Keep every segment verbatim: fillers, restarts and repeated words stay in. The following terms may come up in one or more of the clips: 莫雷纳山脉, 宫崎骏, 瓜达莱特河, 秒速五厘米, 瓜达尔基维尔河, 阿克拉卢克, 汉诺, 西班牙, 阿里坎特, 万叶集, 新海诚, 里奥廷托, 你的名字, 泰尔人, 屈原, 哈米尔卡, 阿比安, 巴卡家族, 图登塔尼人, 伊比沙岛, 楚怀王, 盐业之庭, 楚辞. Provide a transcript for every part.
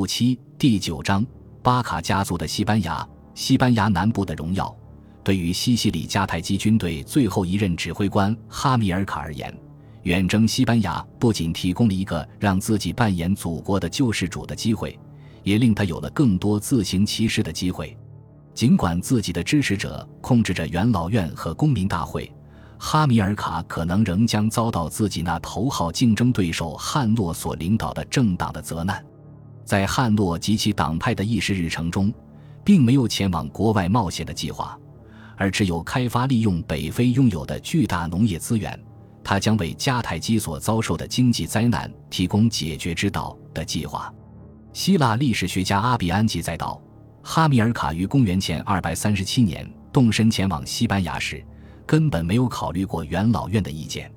五七第九章巴卡家族的西班牙。西班牙南部的荣耀，对于西西里迦太基军队最后一任指挥官哈米尔卡而言，远征西班牙不仅提供了一个让自己扮演祖国的救世主的机会，也令他有了更多自行其是的机会。尽管自己的支持者控制着元老院和公民大会，哈米尔卡可能仍将遭到自己那头号竞争对手汉诺所领导的政党的责难。在汉诺及其党派的议事日程中，并没有前往国外冒险的计划，而只有开发利用北非拥有的巨大农业资源，他将为迦太基所遭受的经济灾难提供解决之道的计划。希腊历史学家阿比安吉载道，哈米尔卡于公元前二百三十七年动身前往西班牙时，根本没有考虑过元老院的意见。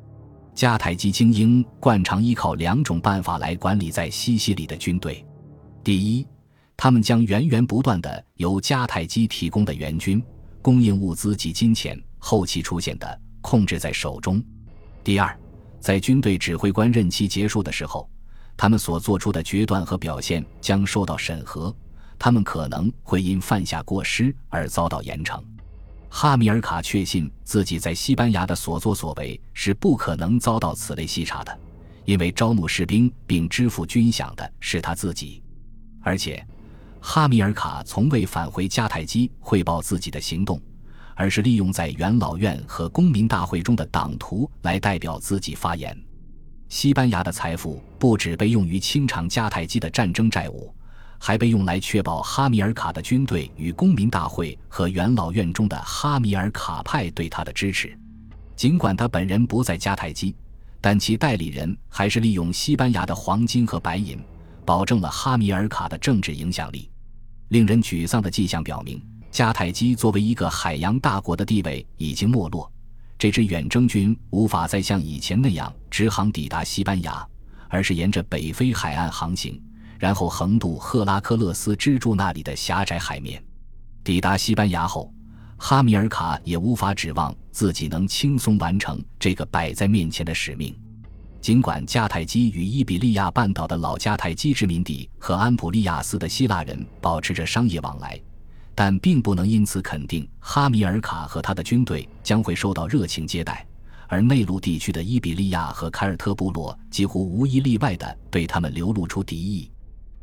迦太基精英惯常依靠两种办法来管理在西西里的军队。第一，他们将源源不断的由迦太基提供的援军、供应物资及金钱、后期出现的控制在手中。第二，在军队指挥官任期结束的时候，他们所做出的决断和表现将受到审核，他们可能会因犯下过失而遭到严惩。哈米尔卡确信自己在西班牙的所作所为是不可能遭到此类细查的，因为招募士兵并支付军饷的是他自己。而且哈米尔卡从未返回迦太基汇报自己的行动，而是利用在元老院和公民大会中的党徒来代表自己发言。西班牙的财富不只被用于清偿迦太基的战争债务，还被用来确保哈米尔卡的军队与公民大会和元老院中的哈米尔卡派对他的支持。尽管他本人不在迦太基，但其代理人还是利用西班牙的黄金和白银，保证了哈米尔卡的政治影响力。令人沮丧的迹象表明，迦太基作为一个海洋大国的地位已经没落，这支远征军无法再像以前那样直航抵达西班牙，而是沿着北非海岸航行，然后横渡赫拉克勒斯之柱那里的狭窄海面。抵达西班牙后，哈米尔卡也无法指望自己能轻松完成这个摆在面前的使命。尽管迦太基与伊比利亚半岛的老迦太基殖民地和安普利亚斯的希腊人保持着商业往来，但并不能因此肯定哈米尔卡和他的军队将会受到热情接待，而内陆地区的伊比利亚和凯尔特部落几乎无一例外地对他们流露出敌意。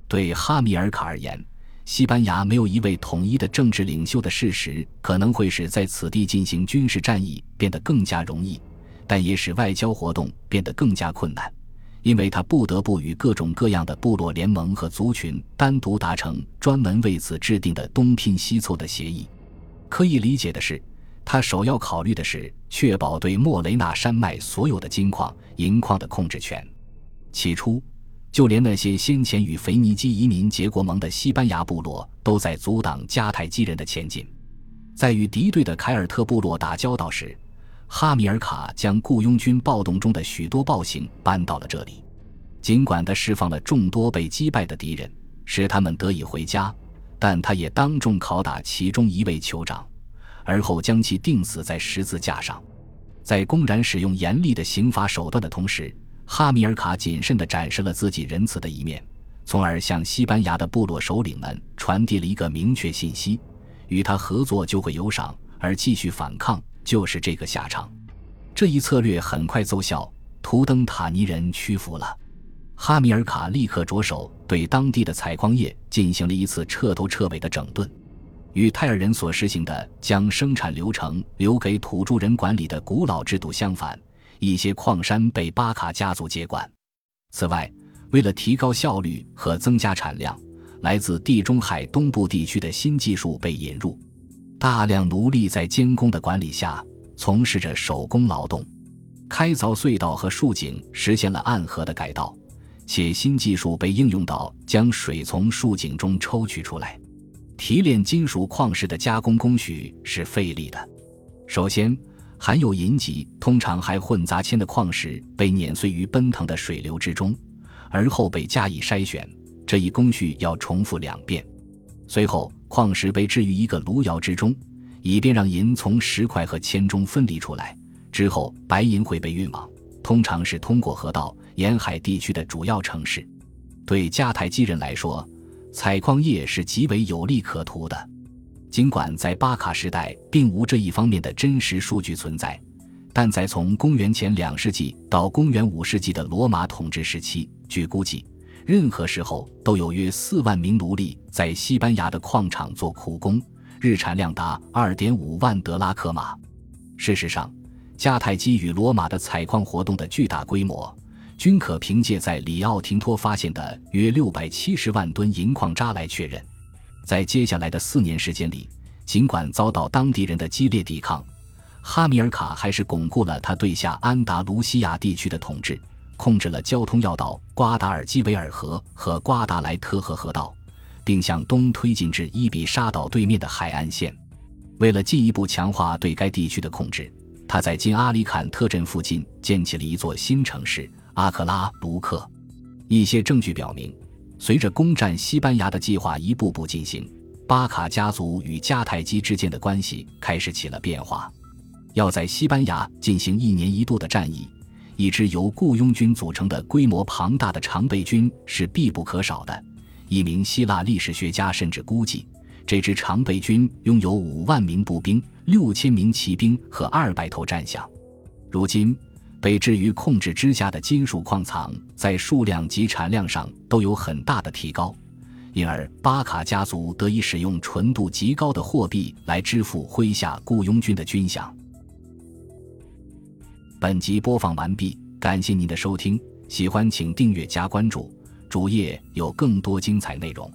对哈米尔卡而言，西班牙没有一位统一的政治领袖的事实可能会使在此地进行军事战役变得更加容易，但也使外交活动变得更加困难，因为他不得不与各种各样的部落联盟和族群单独达成专门为此制定的东拼西凑的协议。可以理解的是，他首要考虑的是确保对莫雷纳山脉所有的金矿、银矿的控制权。起初，就连那些先前与腓尼基移民结过盟的西班牙部落都在阻挡迦太基人的前进。在与敌对的凯尔特部落打交道时，哈米尔卡将雇佣军暴动中的许多暴行搬到了这里。尽管他释放了众多被击败的敌人，使他们得以回家，但他也当众拷打其中一位酋长，而后将其钉死在十字架上。在公然使用严厉的刑罚手段的同时，哈米尔卡谨慎地展示了自己仁慈的一面，从而向西班牙的部落首领们传递了一个明确信息：与他合作就会有赏，而继续反抗就是这个下场。这一策略很快奏效，图登塔尼人屈服了。哈米尔卡立刻着手对当地的采矿业进行了一次彻头彻尾的整顿。与泰尔人所实行的将生产流程留给土著人管理的古老制度相反，一些矿山被巴卡家族接管。此外，为了提高效率和增加产量，来自地中海东部地区的新技术被引入。大量奴隶在监工的管理下从事着手工劳动，开凿隧道和竖井实现了暗河的改道，且新技术被应用到将水从竖井中抽取出来。提炼金属矿石的加工工序是费力的，首先含有银及通常还混杂铅的矿石被碾碎于奔腾的水流之中，而后被加以筛选，这一工序要重复两遍。随后矿石被置于一个炉窑之中，以便让银从石块和铅中分离出来。之后白银会被运往，通常是通过河道沿海地区的主要城市。对迦太基人来说，采矿业是极为有利可图的。尽管在巴卡时代并无这一方面的真实数据存在，但在从公元前两世纪到公元五世纪的罗马统治时期，据估计，任何时候都有约四万名奴隶在西班牙的矿场做苦工，日产量达 二点五万德拉克马。事实上，迦太基与罗马的采矿活动的巨大规模，均可凭借在里奥廷托发现的约六百七十万吨银矿渣来确认。在接下来的四年时间里，尽管遭到当地人的激烈抵抗，哈米尔卡还是巩固了他对下安达卢西亚地区的统治，控制了交通要道瓜达尔基维尔河和瓜达莱特河河道，并向东推进至伊比沙岛对面的海岸线。为了进一步强化对该地区的控制，他在今阿里坎特镇附近建起了一座新城市阿克拉卢克。一些证据表明，随着攻占西班牙的计划一步步进行，巴卡家族与迦太基之间的关系开始起了变化。要在西班牙进行一年一度的战役，一支由雇佣军组成的规模庞大的常备军是必不可少的。一名希腊历史学家甚至估计，这支常备军拥有五万名步兵、六千名骑兵和两百头战象。如今被置于控制之下的金属矿藏在数量及产量上都有很大的提高，因而巴卡家族得以使用纯度极高的货币来支付麾下雇佣军的军饷。本集播放完毕，感谢您的收听，喜欢请订阅加关注，主页有更多精彩内容。